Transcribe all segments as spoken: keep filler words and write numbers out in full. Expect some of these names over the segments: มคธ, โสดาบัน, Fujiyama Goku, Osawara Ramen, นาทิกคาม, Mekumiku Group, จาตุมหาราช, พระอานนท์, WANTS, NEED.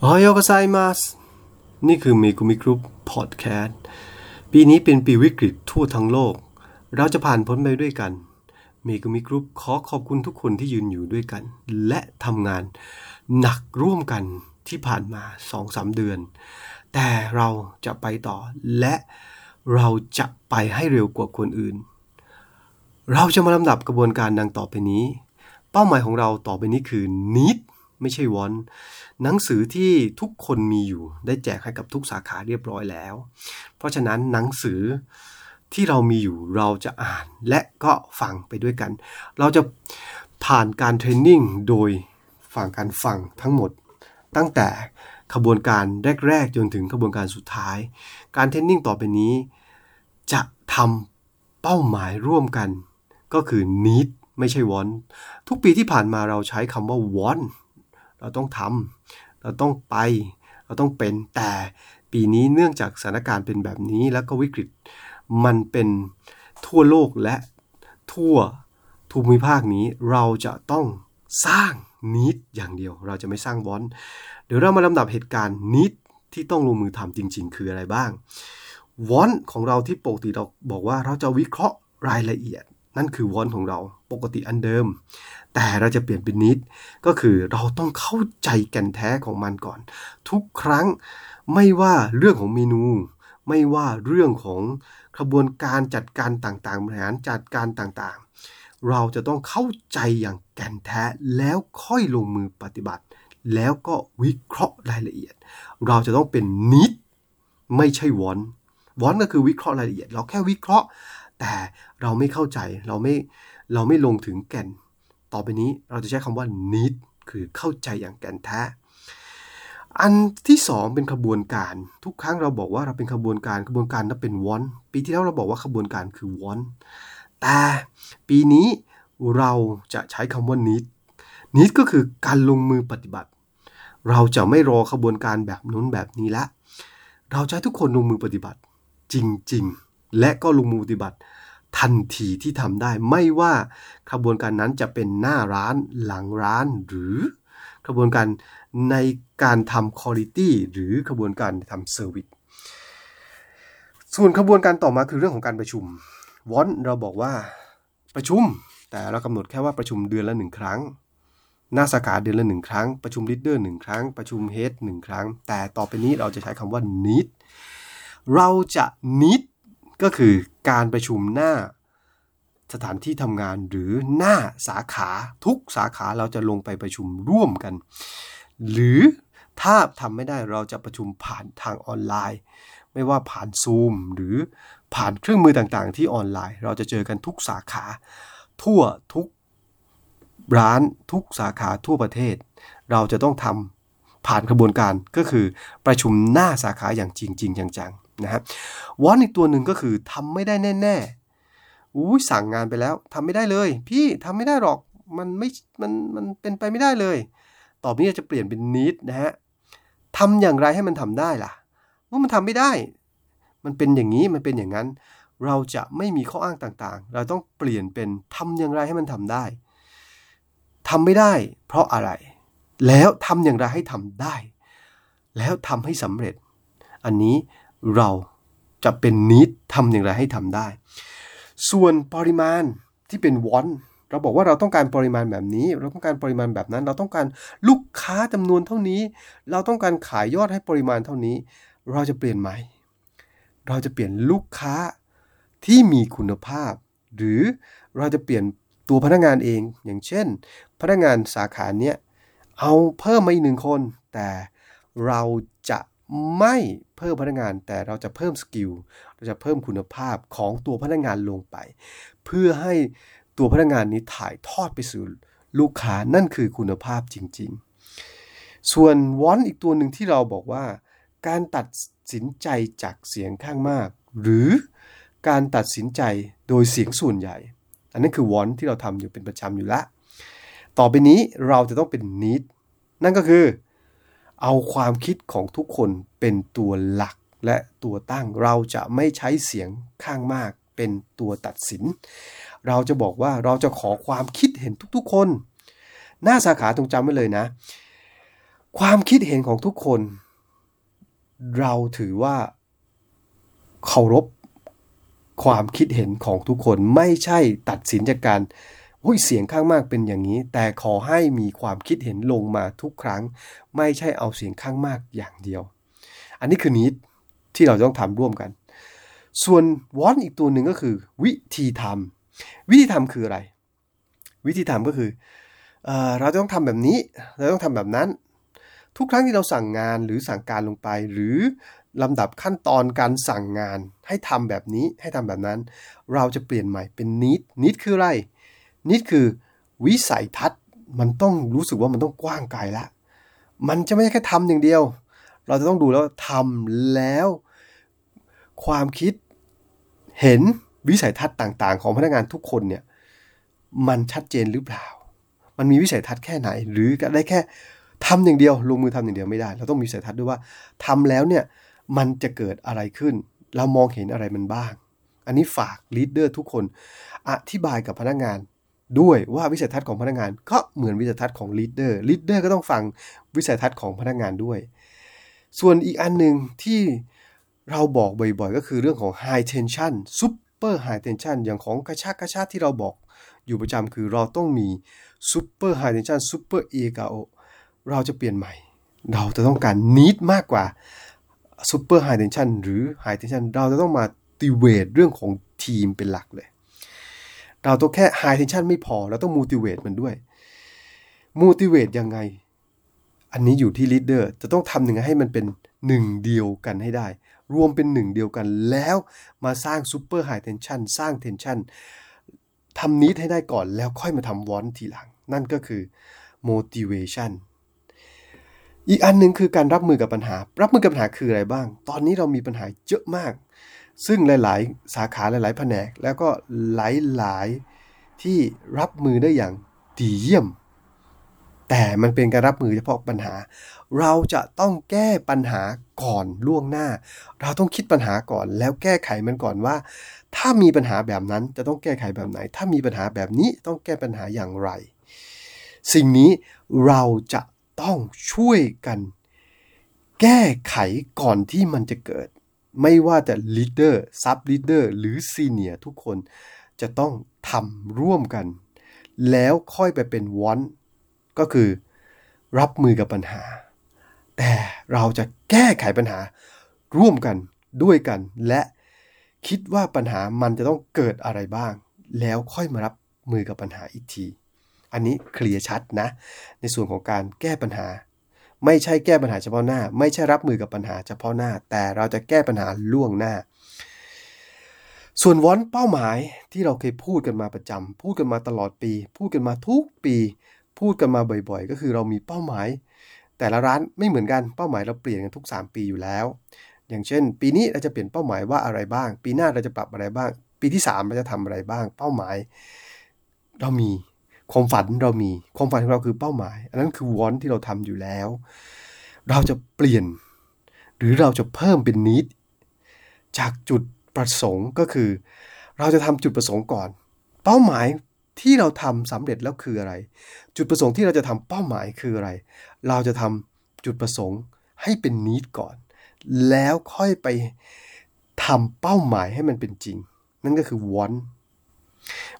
โอฮายโอกไซมัสนี่คือ Mekumiku Group Podcast ปีนี้เป็นปีวิกฤตทั่วทั้งโลกเราจะผ่านพ้นไปด้วยกัน Mekumiku Group ขอขอบคุณทุกคนที่ยืนอยู่ด้วยกันและทำงานหนักร่วมกันที่ผ่านมา สองถึงสาม เดือนแต่เราจะไปต่อและเราจะไปให้เร็วกว่าคนอื่นเราจะมาลำดับกระบวนการดังต่อไปนี้เป้าหมายของเราต่อไปนี้คือ Needไม่ใช่วอนหนังสือที่ทุกคนมีอยู่ได้แจกให้กับทุกสาขาเรียบร้อยแล้วเพราะฉะนั้นหนังสือที่เรามีอยู่เราจะอ่านและก็ฟังไปด้วยกันเราจะผ่านการเทรนนิ่งโดยฝั่งการฟังทั้งหมดตั้งแต่ขบวนการแรกๆจนถึงขบวนการสุดท้ายการเทรนนิ่งต่อไปนี้จะทำเป้าหมายร่วมกันก็คือ need ไม่ใช่วอนทุกปีที่ผ่านมาเราใช้คำว่าวอนเราต้องทำเราต้องไปเราต้องเป็นแต่ปีนี้เนื่องจากสถานการณ์เป็นแบบนี้แล้วก็วิกฤตมันเป็นทั่วโลกและทั่วภูมิภาคนี้เราจะต้องสร้างนิดอย่างเดียวเราจะไม่สร้างวอนเดี๋ยวเรามาลำดับเหตุการณ์นิดที่ต้องลงมือทำจริงๆคืออะไรบ้างวอนของเราที่ปกติเราบอกว่าเราจะวิเคราะห์รายละเอียดนั่นคือวอนของเราปกติอันเดิมแต่เราจะเปลี่ยนเป็นนิดก็คือเราต้องเข้าใจแก่นแท้ของมันก่อนทุกครั้งไม่ว่าเรื่องของเมนูไม่ว่าเรื่องของกระบวนการจัดการต่างๆบริหารจัดการต่างๆเราจะต้องเข้าใจอย่างแก่นแท้แล้วค่อยลงมือปฏิบัติแล้วก็วิเคราะห์รายละเอียดเราจะต้องเป็นนิดไม่ใช่วอนวอนก็คือวิเคราะห์รายละเอียดเราแค่วิเคราะห์แต่เราไม่เข้าใจเราไม่เราไม่ลงถึงแก่นต่อไปนี้เราจะใช้คำว่า need คือเข้าใจอย่างแก่นแท้อันที่สองเป็นขบวนการทุกครั้งเราบอกว่าเราเป็นขบวนการขบวนการนั้นเป็น want ปีที่แล้วเราบอกว่าขบวนการคือ want แต่ปีนี้เราจะใช้คำว่า need need ก็คือการลงมือปฏิบัติเราจะไม่รอขบวนการแบบนู้นแบบนี้ละเราจะให้ทุกคนลงมือปฏิบัติจริงๆและก็ลงมือปฏิบัติทันทีที่ทำได้ไม่ว่าขบวนการนั้นจะเป็นหน้าร้านหลังร้านหรือขบวนการในการทำ quality หรือขบวนการทำ service ส่วนขบวนการต่อมาคือเรื่องของการประชุมวอนเราบอกว่าประชุมแต่เรากำหนดแค่ว่าประชุมเดือนละหนึ่งครั้งหน้าสาขาเดือนละหนึ่งครั้งประชุม leader หนึ่งครั้งประชุม head หนึ่งครั้งแต่ต่อไปนี้เราจะใช้คำว่า need เราจะ need ก็คือการประชุมหน้าสถานที่ทำงานหรือหน้าสาขาทุกสาขาเราจะลงไปประชุมร่วมกันหรือถ้าทำไม่ได้เราจะประชุมผ่านทางออนไลน์ไม่ว่าผ่าน Zoom หรือผ่านเครื่องมือต่างๆที่ออนไลน์เราจะเจอกันทุกสาขาทั่วทุกร้านทุกสาขาทั่วประเทศเราจะต้องทำผ่านกระบวนการก็คือประชุมหน้าสาขาอย่างจริงๆจังๆนะครับวอนอีกตัวหนึ่งก็คือทำไม่ได้แน่ๆอู้สั่งงานไปแล้วทำไม่ได้เลยพี่ทำไม่ได้หรอกมันไม่มันมันเป็นไปไม่ได้เลยต่อไปนี้จะเปลี่ยนเป็น need นะฮะทำอย่างไรให้มันทำได้ล่ะเมื่อมันทำไม่ได้มันเป็นอย่างนี้มันเป็นอย่างนั้นเราจะไม่มีข้ออ้างต่างๆเราต้องเปลี่ยนเป็นทำอย่างไรให้มันทำได้ทำไม่ได้เพราะอะไรแล้วทำอย่างไรให้ทำได้แล้วทำให้สำเร็จอันนี้เราจะเป็น need ทำอย่างไรให้ทำได้ส่วนปริมาณที่เป็น want เราบอกว่าเราต้องการปริมาณแบบนี้เราต้องการปริมาณแบบนั้นเราต้องการลูกค้าจำนวนเท่านี้เราต้องการขายยอดให้ปริมาณเท่านี้เราจะเปลี่ยนใหม่เราจะเปลี่ยนลูกค้าที่มีคุณภาพหรือเราจะเปลี่ยนตัวพนักงานเองอย่างเช่นพนักงานสาขาเนี้ยเอาเพิ่มมาอีกหนึ่งคนแต่เราจะไม่เพิ่มพนักงานแต่เราจะเพิ่มสกิลเราจะเพิ่มคุณภาพของตัวพนักงานลงไปเพื่อให้ตัวพนักงานนี้ถ่ายทอดไปสู่ลูกค้านั่นคือคุณภาพจริงๆส่วนวอนอีกตัวหนึ่งที่เราบอกว่าการตัดสินใจจากเสียงข้างมากหรือการตัดสินใจโดยเสียงส่วนใหญ่อันนั้นคือวอนที่เราทำอยู่เป็นประจำอยู่ละต่อไปนี้เราจะต้องเป็นนีดนั่นก็คือเอาความคิดของทุกคนเป็นตัวหลักและตัวตั้งเราจะไม่ใช้เสียงข้างมากเป็นตัวตัดสินเราจะบอกว่าเราจะขอความคิดเห็นทุกๆคนหน้าสาขาตรงจำไว้เลยนะ ความคิดเห็นของทุกคนเราถือว่าเคารพความคิดเห็นของทุกคนไม่ใช่ตัดสินจากการหุ้ยเสียงข้างมากเป็นอย่างนี้แต่ขอให้มีความคิดเห็นลงมาทุกครั้งไม่ใช่เอาเสียงข้างมากอย่างเดียวอันนี้คือนิดที่เราต้องทำร่วมกันส่วนวอนอีกตัวหนึ่งก็คือวิธีทำวิธีทำคืออะไรวิธีทำก็คือ เอ่อ เราต้องทำแบบนี้เราต้องทำแบบนั้นทุกครั้งที่เราสั่งงานหรือสั่งการลงไปหรือลำดับขั้นตอนการสั่งงานให้ทำแบบนี้ให้ทำแบบนั้นเราจะเปลี่ยนใหม่เป็นนิดนิดคืออะไรนิดคือวิสัยทัศน์มันต้องรู้สึกว่ามันต้องกว้างไกลละมันจะไม่ใช่แค่ทำอย่างเดียวเราจะต้องดูแล้วทำแล้วความคิดเห็นวิสัยทัศน์ต่างๆของพนักงานทุกคนเนี่ยมันชัดเจนหรือเปล่ามันมีวิสัยทัศน์แค่ไหนหรือได้แค่ทำอย่างเดียวลงมือทำอย่างเดียวไม่ได้เราต้องมีวิสัยทัศน์ด้วยว่าทำแล้วเนี่ยมันจะเกิดอะไรขึ้นเรามองเห็นอะไรมันบ้างอันนี้ฝากลีดเดอร์ทุกคนอธิบายกับพนักงานด้วยว่าวิสัยทัศน์ของพนักงานก็เหมือนวิสัยทัศน์ของลีดเดอร์ลีดเดอร์ก็ต้องฟังวิสัยทัศน์ของพนักงานด้วยส่วนอีกอันนึงที่เราบอกบ่อยๆก็คือเรื่องของ high tension super high tension อย่างของกระชากกระชากที่เราบอกอยู่ประจำคือเราต้องมี super high tension super ego เราจะเปลี่ยนใหม่เราจะต้องการ need มากกว่า super high tension หรือ high tension เราจะต้องมา motivate เรื่องของทีมเป็นหลักเลยเราต้องแค่ high tension ไม่พอเราต้อง motivate มันด้วย motivate ยังไงอันนี้อยู่ที่ลีดเดอร์จะต้องทำยังไงให้มันเป็นหนึ่งเดียวกันให้ได้รวมเป็นหนึ่งเดียวกันแล้วมาสร้างซุปเปอร์ไฮเทนชั่นสร้างเทนชั่นทำนิดให้ได้ก่อนแล้วค่อยมาทำวอนทีหลังนั่นก็คือ motivation อีกอันนึงคือการรับมือกับปัญหารับมือกับปัญหาคืออะไรบ้างตอนนี้เรามีปัญหาเยอะมากซึ่งหลายๆสาขาหลายๆแผนกแล้วก็หลายๆที่รับมือได้อย่างดีเยี่ยมแต่มันเป็นการรับมือเฉพาะปัญหาเราจะต้องแก้ปัญหาก่อนล่วงหน้าเราต้องคิดปัญหาก่อนแล้วแก้ไขมันก่อนว่าถ้ามีปัญหาแบบนั้นจะต้องแก้ไขแบบไหนถ้ามีปัญหาแบบนี้ต้องแก้ปัญหาอย่างไรสิ่งนี้เราจะต้องช่วยกันแก้ไขก่อนที่มันจะเกิดไม่ว่าแต่ลีดเดอร์ซับลีดเดอร์หรือซีเนียร์ทุกคนจะต้องทำร่วมกันแล้วค่อยไปเป็นวอนก็คือรับมือกับปัญหาแต่เราจะแก้ไขปัญหาร่วมกันด้วยกันและคิดว่าปัญหามันจะต้องเกิดอะไรบ้างแล้วค่อยมารับมือกับปัญหาอีกทีอันนี้เคลียร์ชัดนะในส่วนของการแก้ปัญหาไม่ใช่แก้ปัญหาเฉพาะหน้าไม่ใช่รับมือกับปัญหาเฉพาะหน้าแต่เราจะแก้ปัญหาล่วงหน้าส่วนวอนเป้าหมายที่เราเคยพูดกันมาประจำพูดกันมาตลอดปีพูดกันมาทุกปีพูดกันมาบ่อยๆก็คือเรามีเป้าหมายแต่ละร้านไม่เหมือนกันเป้าหมายเราเปลี่ยนกันทุกสามปีอยู่แล้วอย่างเช่นปีนี้เราจะเปลี่ยนเป้าหมายว่าอะไรบ้างปีหน้าเราจะปรับอะไรบ้างปีที่สามเราจะทำอะไรบ้างเป้าหมายเรามีความฝันเรามีความฝันของเราคือเป้าหมายอันนั้นคือวอนที่เราทำอยู่แล้วเราจะเปลี่ยนหรือเราจะเพิ่มเป็นนิดจากจุดประสงค์ก็คือเราจะทำจุดประสงค์ก่อนเป้าหมายที่เราทำสำเร็จแล้วคืออะไรจุดประสงค์ที่เราจะทำเป้าหมายคืออะไรเราจะทำจุดประสงค์ให้เป็นนีดก่อนแล้วค่อยไปทำเป้าหมายให้มันเป็นจริงนั่นก็คือวอน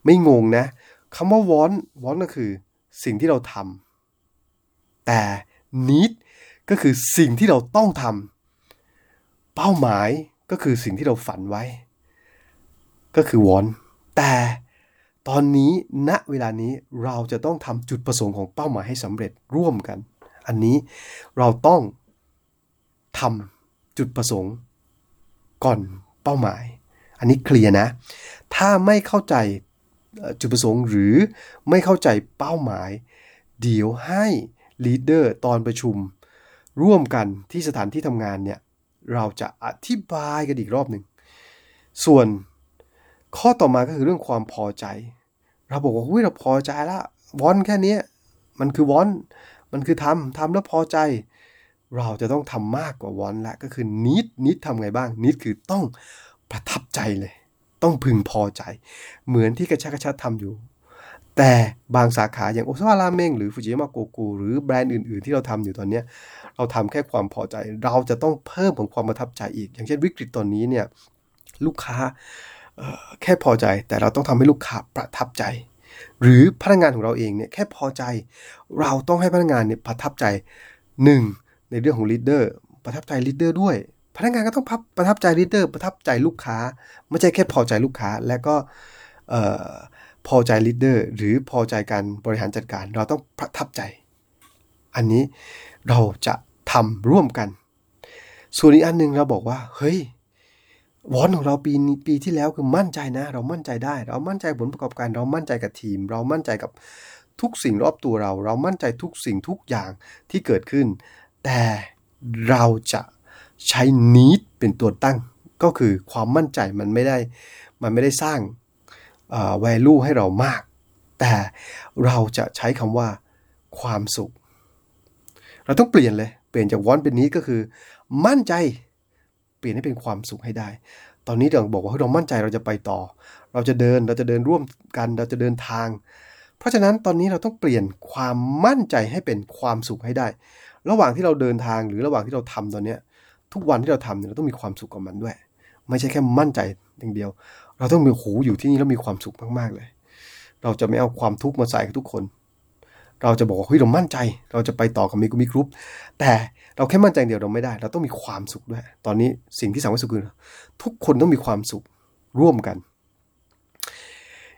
ไม่งงนะคำว่าวอนวอนก็คือสิ่งที่เราทำแต่นีดก็คือสิ่งที่เราต้องทำเป้าหมายก็คือสิ่งที่เราฝันไว้ก็คือวอนแต่ตอนนี้ณเวลานี้เราจะต้องทำจุดประสงค์ของเป้าหมายให้สำเร็จร่วมกันอันนี้เราต้องทำจุดประสงค์ก่อนเป้าหมายอันนี้เคลียร์นะถ้าไม่เข้าใจจุดประสงค์หรือไม่เข้าใจเป้าหมายเดี๋ยวให้ลีดเดอร์ตอนประชุมร่วมกันที่สถานที่ทำงานเนี่ยเราจะอธิบายกันอีกรอบหนึ่งส่วนข้อต่อมาก็คือเรื่องความพอใจเราบอกว่าเฮ้ยเราพอใจละวอนแค่นี้มันคือวอนมันคือทำทำแล้วพอใจเราจะต้องทำมากกว่าวอนละก็คือนิดนิดทำไงบ้างนิดคือต้องประทับใจเลยต้องพึงพอใจเหมือนที่กระชากกระชากทำอยู่ แต่บางสาขาอย่างโอซาวะราเมงหรือฟูจิยามะโกกุหรือแบรนด์อื่นๆที่เราทำอยู่ตอนนี้เราทำแค่ความพอใจเราจะต้องเพิ่มของความประทับใจอีกอย่างเช่นวิกฤตตอนนี้เนี่ยลูกค้าแค่พอใจแต่เราต้องทำให้ลูกค้าประทับใจหรือพนักงานของเราเองเนี่ยแค่พอใจเราต้องให้พนักงานเนี่ยประทับใจหนึ่งในเรื่องของลีดเดอร์ประทับใจลีดเดอร์ด้วยพนักงานก็ต้องประทับใจลีดเดอร์ประทับใจลูกค้าไม่ใช่แค่พอใจลูกค้าและก็พอใจลีดเดอร์หรือพอใจการบริหารจัดการเราต้องประทับใจอันนี้เราจะทำร่วมกันส่วนอีกอันนึงเราบอกว่าเฮ้ยวอนของเราปีปีที่แล้วคือมั่นใจนะเรามั่นใจได้เรามั่นใจผลประกอบการเรามั่นใจกับทีมเรามั่นใจกับทุกสิ่งรอบตัวเราเรามั่นใจทุกสิ่งทุกอย่างที่เกิดขึ้นแต่เราจะใช้ need เป็นตัวตั้งก็คือความมั่นใจมันไม่ได้มันไม่ได้สร้างเอ่อ value ให้เรามากแต่เราจะใช้คำว่าความสุขเราต้องเปลี่ยนเลยเปลี่ยนจาก want เป็น need ก็คือมั่นใจเปลี่ยนให้เป็นความสุขให้ได้ตอนนี้เราบอกว่าเรามั่นใจเราจะไปต่อเราจะเดินเราจะเดินร่วมกันเราจะเดินทางเพราะฉะนั้นตอนนี้เราต้องเปลี่ยนความมั่นใจให้เป็นความสุขให้ได้ระหว่างที่เราเดินทางหรือระหว่างที่เราทำตอนนี้ทุกวันที่เราทำเนี่ยเราต้องมีความสุขกับมันด้วยไม่ใช่แค่มั่นใจอย่างเดียวเราต้องมีหูอยู่ที่นี่แล้วมีความสุขมากๆเลยเราจะไม่เอาความทุกข์มาใส่กับทุกคนเราจะบอกว่าเฮ้ยเรามั่นใจเราจะไปต่อกับมิกุมิกรุ๊ปแต่เราแค่มั่นใจเดียวเราไม่ได้เราต้องมีความสุขด้วยตอนนี้สิ่งที่สำคัญที่สุดคือทุกคนต้องมีความสุขร่วมกัน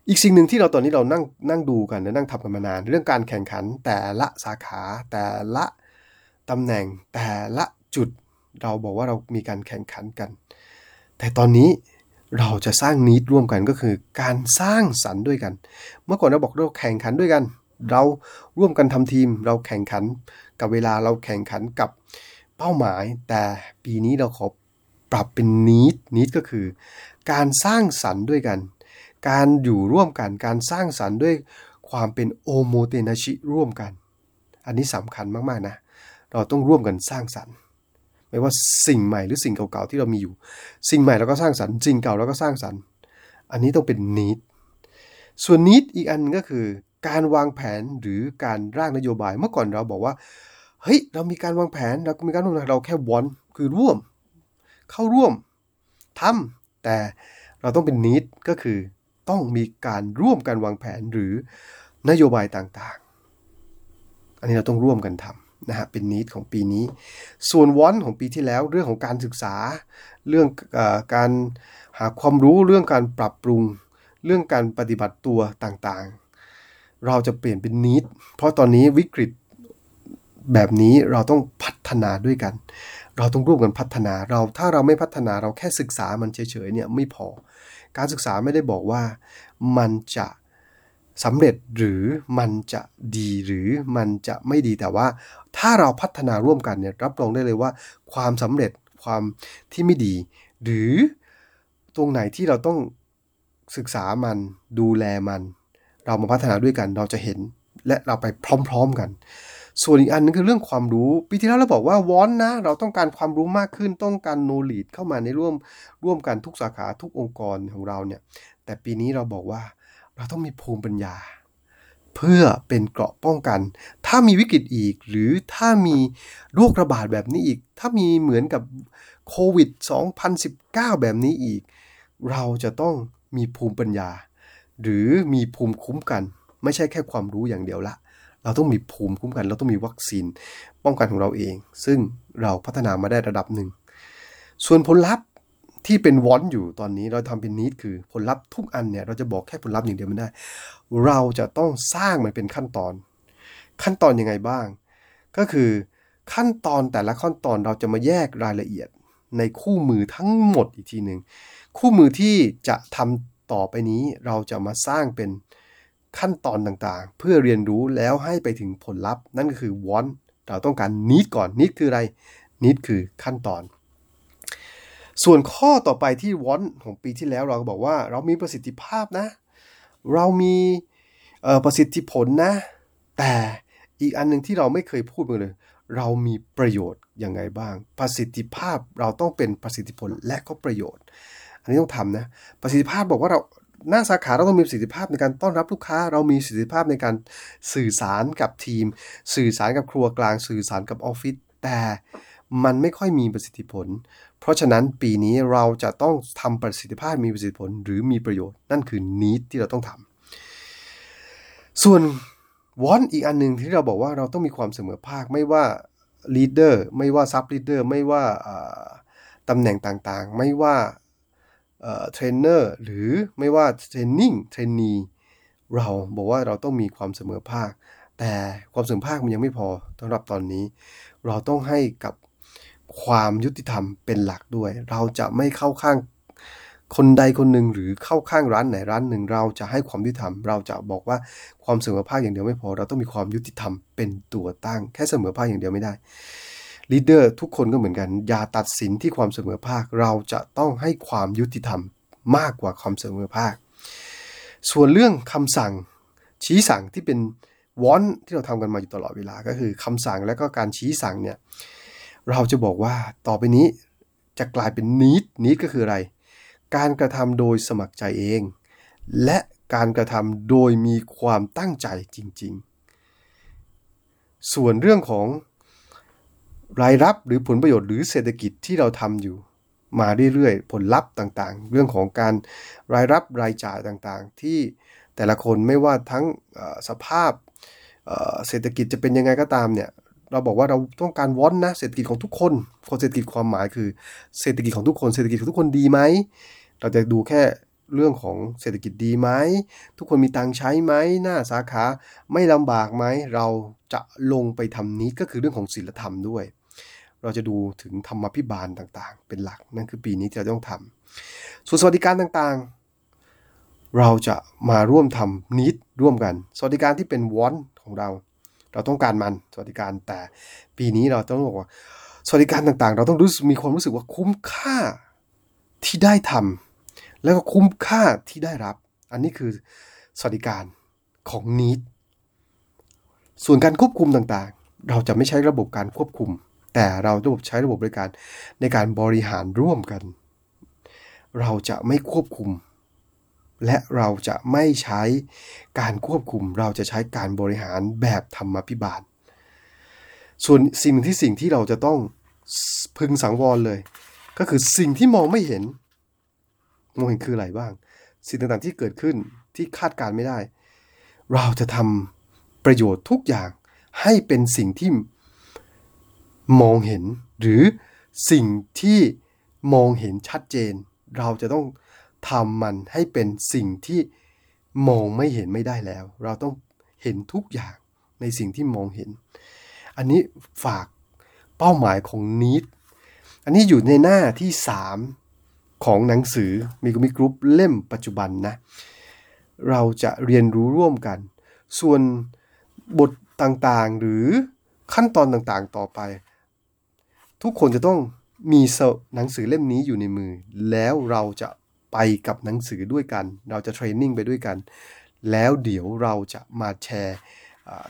อีกสิ่งหนึ่งที่เราตอนนี้เรานั่งนั่งดูกันและนั่งทำกันมานานเรื่องการแข่งขันแต่ละสาขาแต่ละตำแหน่งแต่ละจุดเราบอกว่าเรามีการแข่งขันกันแต่ตอนนี้เราจะสร้างนิดร่วมกันก็คือการสร้างสรรค์ด้วยกันเมื่อก่อนเราบอกเราแข่งขันด้วยกันเราร่วมกันทำทีมเราแข่งขันกับเวลาเราแข่งขันกับเป้าหมายแต่ปีนี้เราขอปรับเป็นนิดนิดก็คือการสร้างสรรค์ด้วยกันการอยู่ร่วมกันการสร้างสรรค์ด้วยความเป็นโอโมเตนาชิร่วมกันอันนี้สำคัญมากๆนะเราต้องร่วมกันสร้างสรรค์ไม่ว่าสิ่งใหม่หรือสิ่งเก่าๆที่เรามีอยู่สิ่งใหม่เราก็สร้างสรรค์สิ่งเก่าเราก็สร้างสรรค์อันนี้ต้องเป็น need ส่วน need อีกอันก็คือการวางแผนหรือการร่างนโยบายเมื่อก่อนเราบอกว่าเฮ้ยเรามีการวางแผนเรามีการร่วมเราแค่ want คือร่วมเข้าร่วมทำแต่เราต้องเป็น need ก็คือต้องมีการร่วมกันวางแผนหรือนโยบายต่างๆอันนี้เราต้องร่วมกันทำนะฮะเป็นนีดของปีนี้ส่วนวอนของปีที่แล้วเรื่องของการศึกษาเรื่องเอ่อการหาความรู้เรื่องการปรับปรุงเรื่องการปฏิบัติตัวต่างๆเราจะเปลี่ยนเป็นนีดเพราะตอนนี้วิกฤตแบบนี้เราต้องพัฒนาด้วยกันเราต้องร่วมกันพัฒนาเราถ้าเราไม่พัฒนาเราแค่ศึกษามันเฉยๆเนี่ยไม่พอการศึกษาไม่ได้บอกว่ามันจะสำเร็จหรือมันจะดีหรือมันจะไม่ดีแต่ว่าถ้าเราพัฒนาร่วมกันเนี่ยรับรองได้เลยว่าความสำเร็จความที่ไม่ดีหรือตรงไหนที่เราต้องศึกษามันดูแลมันเรามาพัฒนาด้วยกันเราจะเห็นและเราไปพร้อมๆกันส่วนอีกอันนึงคือเรื่องความรู้ปีที่แล้วเราบอกว่าวอนนะเราต้องการความรู้มากขึ้นต้องการโนเลจเข้ามาในร่วมร่วมกันทุกสาขาทุกองค์กรของเราเนี่ยแต่ปีนี้เราบอกว่าเราต้องมีภูมิปัญญาเพื่อเป็นเกราะป้องกันถ้ามีวิกฤตอีกหรือถ้ามีโรคระบาดแบบนี้อีกถ้ามีเหมือนกับโควิดสองพันสิบเก้าแบบนี้อีกเราจะต้องมีภูมิปัญญาหรือมีภูมิคุ้มกันไม่ใช่แค่ความรู้อย่างเดียวละเราต้องมีภูมิคุ้มกันเราต้องมีวัคซีนป้องกันของเราเองซึ่งเราพัฒนามาได้ระดับหนึ่งส่วนผลลัพธ์ที่เป็นวอนอยู่ตอนนี้เราทำเป็นนิดคือผลลัพธ์ทุกอันเนี่ยเราจะบอกแค่ผลลัพธ์อย่างเดียวไม่ได้เราจะต้องสร้างมันเป็นขั้นตอนขั้นตอนยังไงบ้างก็คือขั้นตอนแต่ละขั้นตอนเราจะมาแยกรายละเอียดในคู่มือทั้งหมดอีกทีนึงคู่มือที่จะทำต่อไปนี้เราจะมาสร้างเป็นขั้นตอนต่างๆเพื่อเรียนรู้แล้วให้ไปถึงผลลัพธ์นั่นก็คือวอนเราต้องการนิดก่อนนิดคืออะไรนิดคือขั้นตอนส่วนข้อต่อไปที่วอนของปีที่แล้วเราก็บอกว่าเรามีประสิทธิภาพนะเรามีประสิทธิผลนะแต่อีกอันนึงที่เราไม่เคยพูดเลยเรามีประโยชน์ยังไงบ้างประสิทธิภาพเราต้องเป็นประสิทธิผลและก็ประโยชน์อันนี้ต้องทำนะประสิทธิภาพบอกว่าเรา หน้าสาขาเราต้องมีประสิทธิภาพในการต้อนรับลูกค้าเรามีประสิทธิภาพในการสื่อสารกับทีมสื่อสารกับครัวกลางสื่อสารกับออฟฟิศแต่มันไม่ค่อยมีประสิทธิผลเพราะฉะนั้นปีนี้เราจะต้องทำประสิทธิภาพมีประสิทธิผลหรือมีประโยชน์นั่นคือ need ที่เราต้องทำส่วน want อีกอันนึงที่เราบอกว่าเราต้องมีความเสมอภาคไม่ว่า leader ไม่ว่า sub leader ไม่ว่าตำแหน่งต่างๆไม่ว่าเอ่อเทรนเนอร์หรือไม่ว่าเทรนนิ่งเทรนนีเราบอกว่าเราต้องมีความเสมอภาคแต่ความเสมอภาคมันยังไม่พอสำหรับตอนนี้เราต้องให้กับความยุติธรรมเป็นหลักด้วยเราจะไม่เข้าข้างคนใดคนหนึ่งหรือเข้าข้างร้านไหนร้านหนึ่งเราจะให้ความยุติธรรมเราจะบอกว่าความเสมอภาคอย่างเดียวไม่พอเราต้องมีความยุติธรรมเป็นตัวตั้งแค่เสมอภาคอย่างเดียวไม่ได้ลีดเดอร์ทุกคนก็เหมือนกันอย่าตัดสินที่ความเสมอภาคเราจะต้องให้ความยุติธรรมมากกว่าความเสมอภาคส่วนเรื่องคำสั่งชี้สั่งที่เป็นวอนที่เราทำกันมาอยู่ตลอดเวลาก็คือคำสั่งและก็การชี้สั่งเนี่ยเราจะบอกว่าต่อไปนี้จะกลายเป็นนีดนีดก็คืออะไรการกระทำโดยสมัครใจเองและการกระทำโดยมีความตั้งใจจริงๆส่วนเรื่องของรายรับหรือผลประโยชน์หรือเศรษฐกิจที่เราทำอยู่มาเรื่อยๆผลลัพธ์ต่างๆเรื่องของการรายรับรายจ่ายต่างๆที่แต่ละคนไม่ว่าทั้งสภาพเศรษฐกิจจะเป็นยังไงก็ตามเนี่ยเราบอกว่าเราต้องการวอนนะเศรษฐกิจของทุกคนเศรษฐกิจความหมายคือเศรษฐกิจของทุกคนเศรษฐกิจของทุกคนดีไหมเราจะดูแค่เรื่องของเศรษฐกิจดีไหมทุกคนมีตังค์ใช้ไหมหน้าสาขาไม่ลำบากไหมเราจะลงไปทำนี้ก็คือเรื่องของศีลธรรมด้วยเราจะดูถึงธรรมาภิบาลต่างๆเป็นหลักนั่นคือปีนี้ที่เราต้องทำส่วนสวัสดิการต่างๆเราจะมาร่วมทำนิดร่วมกันสวัสดิการที่เป็นวอนของเราเราต้องการมันสวัสดิการแต่ปีนี้เราต้องบอกว่าสวัสดิการต่างๆเราต้องรู้มีความรู้สึกว่าคุ้มค่าที่ได้ทำแล้วก็คุ้มค่าที่ได้รับอันนี้คือสวัสดิการของนิดส่วนการควบคุมต่างๆเราจะไม่ใช้ระบบการควบคุมแต่เราระบบใช้ระบบบริการในการบริหารร่วมกันเราจะไม่ควบคุมและเราจะไม่ใช้การควบคุมเราจะใช้การบริหารแบบธรรมาภิบาลส่วนสิ่งที่สิ่งที่เราจะต้องพึงสังวรเลยก็คือสิ่งที่มองไม่เห็นมองเห็นคืออะไรบ้างสิ่งต่างๆที่เกิดขึ้นที่คาดการไม่ได้เราจะทำประโยชน์ทุกอย่างให้เป็นสิ่งที่มองเห็นหรือสิ่งที่มองเห็นชัดเจนเราจะต้องทำมันให้เป็นสิ่งที่มองไม่เห็นไม่ได้แล้วเราต้องเห็นทุกอย่างในสิ่งที่มองเห็นอันนี้ฝากเป้าหมายของ need อันนี้อยู่ในหน้าที่สามของหนังสือ Mekumiku Group เล่มปัจจุบันนะเราจะเรียนรู้ร่วมกันส่วนบทต่างๆหรือขั้นตอนต่างๆต่อไปทุกคนจะต้องมีหนังสือเล่มนี้อยู่ในมือแล้วเราจะไปกับหนังสือด้วยกันเราจะเทรนนิ่งไปด้วยกันแล้วเดี๋ยวเราจะมาแชร์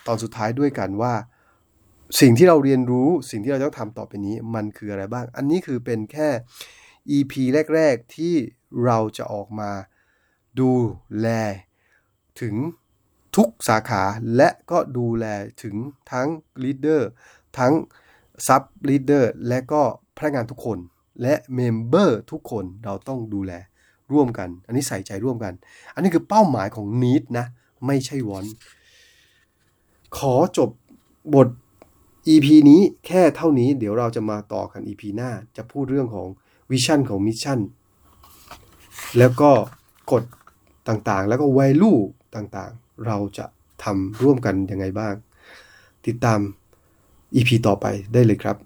ตอนสุดท้ายด้วยกันว่าสิ่งที่เราเรียนรู้สิ่งที่เราต้องทำต่อไปนี้มันคืออะไรบ้างอันนี้คือเป็นแค่ อี พี แรกๆที่เราจะออกมาดูแลถึงทุกสาขาและก็ดูแลถึงทั้งลีดเดอร์ทั้งซับลีดเดอร์และก็พนักงานทุกคนและเมมเบอร์ทุกคนเราต้องดูแลร่วมกันอันนี้ใส่ใจร่วมกันอันนี้คือเป้าหมายของ need นะไม่ใช่ want ขอจบบท อี พี นี้แค่เท่านี้เดี๋ยวเราจะมาต่อกัน อี พี หน้าจะพูดเรื่องของ vision ของ mission แล้วก็กฎต่างๆแล้วก็ value ต่างๆเราจะทำร่วมกันยังไงบ้างติดตาม อี พี ต่อไปได้เลยครับ